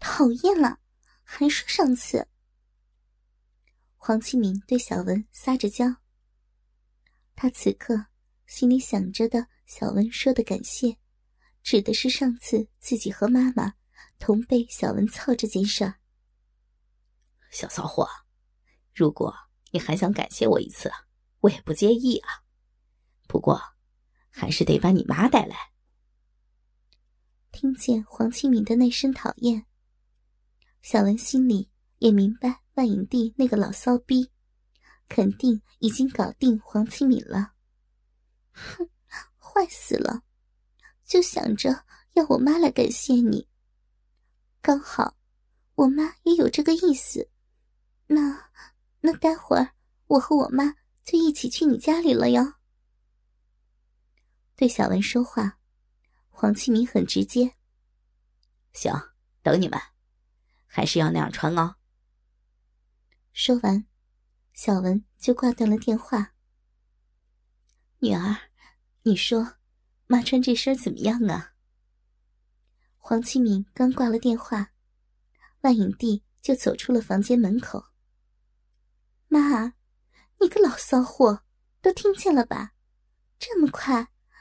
讨厌了，还说上次。黄启敏对小文撒着娇，他此刻心里想着的小文说的感谢，指的是上次自己和妈妈同被小文操这件事。小骚货，如果你还想感谢我一次，我也不介意啊，不过还是得把你妈带来。听见黄启敏的那声讨厌，小文心里也明白万影帝那个老骚逼肯定已经搞定黄启敏了。哼，坏死了，就想着要我妈来感谢你，刚好我妈也有这个意思，那待会儿我和我妈就一起去你家里了哟。对小文说话，黄启明很直接。行，等你们，还是要那样穿哦。说完，小文就挂断了电话。女儿，你说妈穿这身怎么样啊？黄启明刚挂了电话，万影帝就走出了房间门口。妈，你个老骚货，都听见了吧？这么快，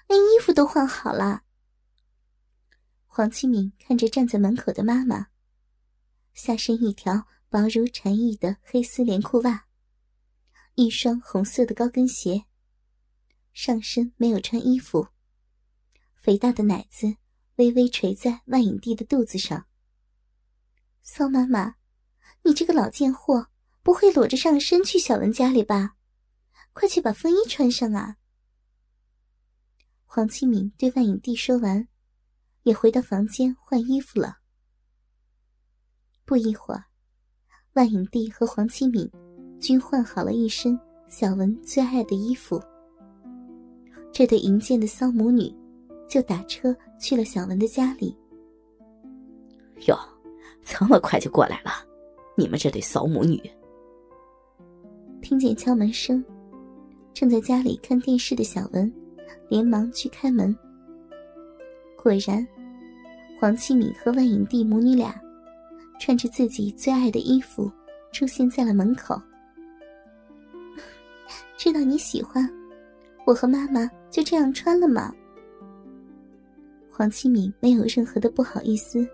连衣服都换好了。黄启敏看着站在门口的妈妈，下身一条薄如蝉翼的黑丝连裤袜，一双红色的高跟鞋，上身没有穿衣服，肥大的奶子微微垂在万影帝的肚子上。骚妈妈，你这个老贱货，不会裸着上身去小文家里吧？快去把风衣穿上啊！黄启敏对万影帝说完，也回到房间换衣服了。不一会儿，万影帝和黄启敏均换好了一身小文最爱的衣服。这对银剑的骚母女就打车去了小文的家里。哟，这么快就过来了，你们这对骚母女！听见敲门声，正在家里看电视的小文连忙去开门。果然，黄启敏和万影帝母女俩穿着自己最爱的衣服出现在了门口。知道你喜欢，我和妈妈就这样穿了吗？黄启敏没有任何的不好意思，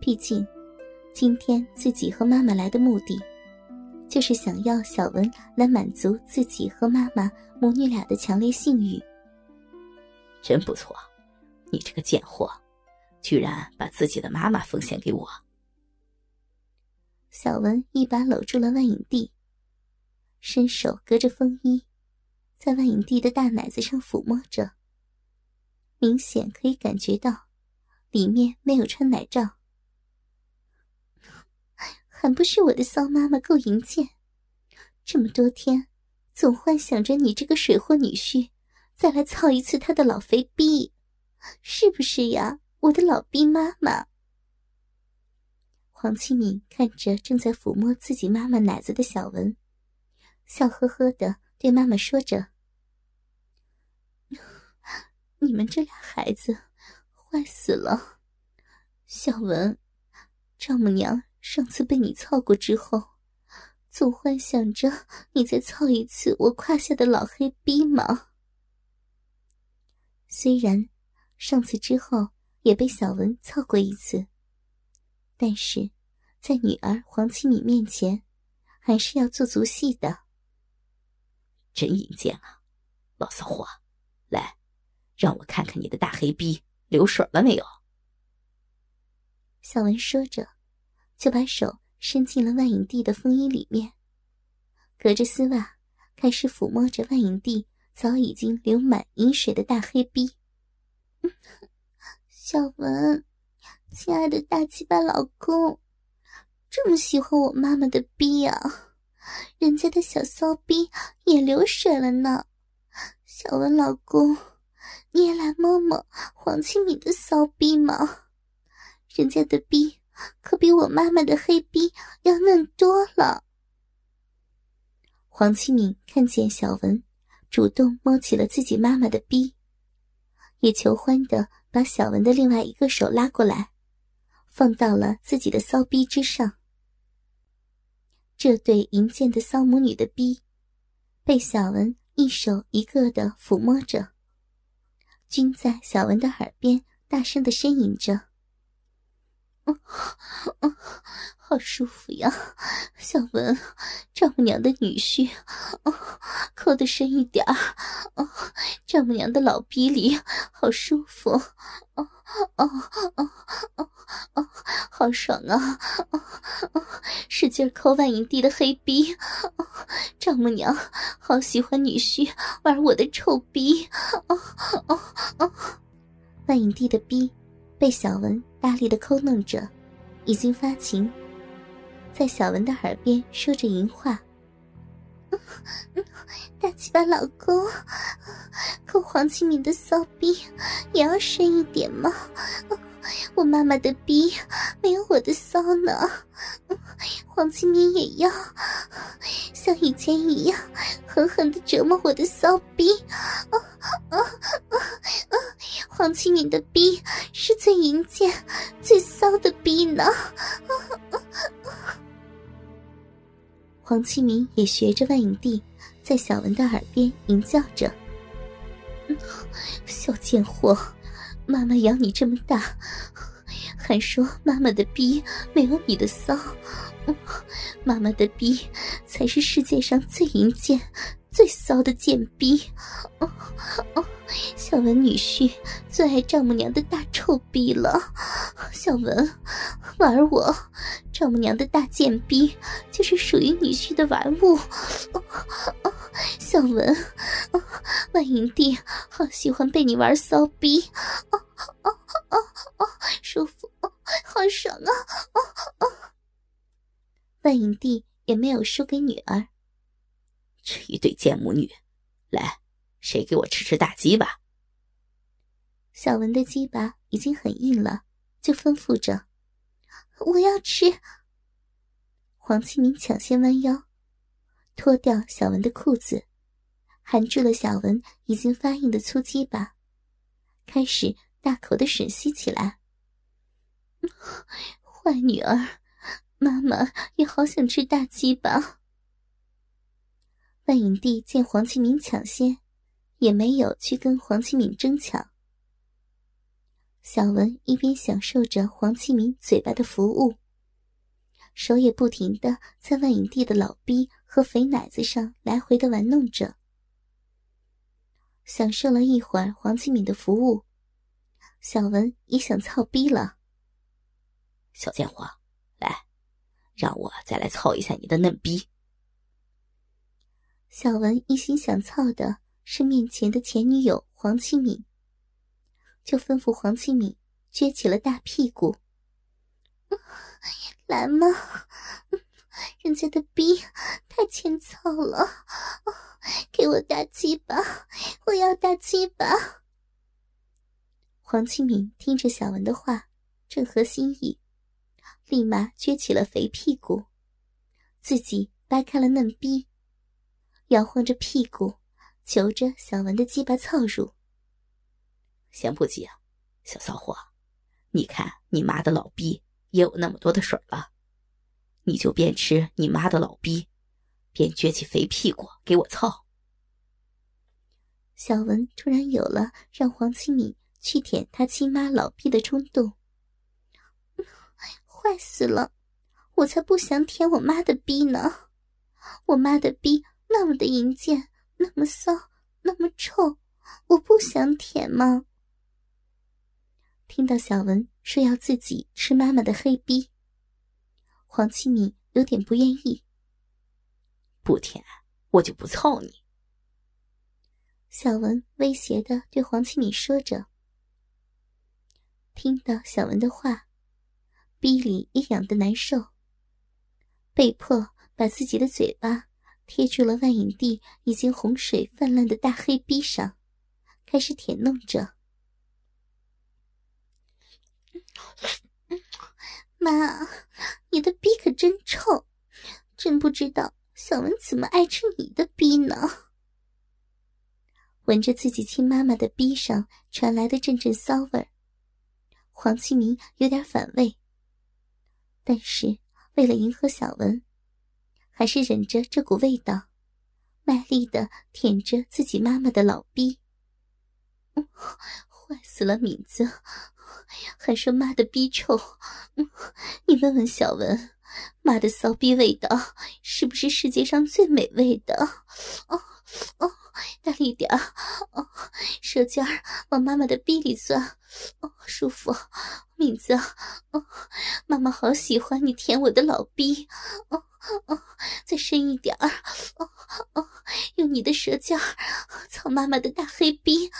毕竟今天自己和妈妈来的目的就是想要小文来满足自己和妈妈母女俩的强烈性欲。真不错，你这个贱货，居然把自己的妈妈奉献给我。小文一把搂住了万影帝，伸手隔着风衣在万影帝的大奶子上抚摸着，明显可以感觉到里面没有穿奶罩。还不是我的骚妈妈够淫贱，这么多天总幻想着你这个水货女婿再来操一次她的老肥逼，是不是呀，我的老逼妈妈？黄启敏看着正在抚摸自己妈妈奶子的小文，笑呵呵的对妈妈说着，你们这俩孩子坏死了。小文，丈母娘上次被你操过之后，总幻想着你再操一次我胯下的老黑逼毛。虽然上次之后也被小文操过一次，但是在女儿黄启敏面前还是要做足戏的。真淫贱啊，老骚货，来，让我看看你的大黑逼流水了没有。小文说着就把手伸进了万影帝的风衣里面，隔着丝袜开始抚摸着万影帝早已经流满饮水的大黑逼。小文，亲爱的大鸡巴老公，这么喜欢我妈妈的逼啊，人家的小骚逼也流水了呢。小文老公，你也来摸摸黄启敏的骚逼吗？人家的逼可比我妈妈的黑逼要嫩多了。黄启敏看见小文主动摸起了自己妈妈的逼，也求欢地把小文的另外一个手拉过来放到了自己的骚逼之上。这对淫贱的骚母女的逼被小文一手一个的抚摸着，均在小文的耳边大声的呻吟着。好舒服呀，小文，丈母娘的女婿，抠得深一点儿，丈母娘的老逼里好舒服，好爽啊，使劲抠万影帝的黑逼，丈母娘好喜欢女婿玩我的臭逼，万影帝的逼被小文大力的抠弄着，已经发情，在小文的耳边说着淫话。大鸡巴老公，抠黄清明的骚逼也要深一点吗？我妈妈的逼没有我的骚呢，黄清明也要像以前一样狠狠地折磨我的骚逼。黄清明的逼是最淫贱最骚的逼呢。黄清明也学着万影帝在小文的耳边淫叫着。小贱货，妈妈养你这么大，还说妈妈的逼没有你的骚，妈妈的逼才是世界上最淫贱最骚的贱逼。小文女婿最爱丈母娘的大臭逼了，小文玩我，丈母娘的大贱逼就是属于女婿的玩物。小文，万影帝好喜欢被你玩骚逼，舒服，好爽啊！万影帝也没有输给女儿。这一对贱母女，来，谁给我吃吃大鸡巴？小文的鸡巴已经很硬了，就吩咐着：“我要吃。”黄清明抢先弯腰，脱掉小文的裤子，含住了小文已经发硬的粗鸡巴，开始大口的吮吸起来。坏女儿，妈妈也好想吃大鸡巴。万影帝见黄清明抢先，也没有去跟黄清明争抢。小文一边享受着黄清明嘴巴的服务，手也不停地在万影帝的老逼和肥奶子上来回地玩弄着。享受了一会儿黄清明的服务，小文也想操逼了。小贱货，来，让我再来操一下你的嫩逼。小文一心想操的是面前的前女友黄清敏，就吩咐黄清敏撅起了大屁股。来嘛，人家的逼太欠操了，给我大鸡巴，我要大鸡巴。黄清敏听着小文的话，正合心意，立马撅起了肥屁股，自己掰开了嫩逼，摇晃着屁股，求着小文的鸡巴操入。先不急啊，小骚货，你看你妈的老逼也有那么多的水了，你就边吃你妈的老逼，边撅起肥屁股给我操。小文突然有了让黄清敏去舔他亲妈老逼的冲动。坏死了，我才不想舔我妈的逼呢，我妈的逼那么的淫贱，那么骚，那么臭，我不想舔吗？听到小文说要自己吃妈妈的黑逼，黄清明有点不愿意。不舔，我就不操你。小文威胁地对黄清明说着。听到小文的话，逼里也痒得难受，被迫把自己的嘴巴贴住了万影帝已经洪水泛滥的大黑逼上，开始舔弄着。妈，你的逼可真臭，真不知道小文怎么爱吃你的逼呢。闻着自己亲妈妈的逼上传来的阵阵骚味，黄清明有点反胃，但是为了迎合小文，还是忍着这股味道，卖力地舔着自己妈妈的老逼。坏死了敏子，还说妈的逼臭。你问问小文，妈的骚逼味道是不是世界上最美味的？大力点儿，舌尖儿往妈妈的逼里钻，舒服。敏子，妈妈好喜欢你舔我的老逼，再深一点儿，用你的舌尖儿操妈妈的大黑逼，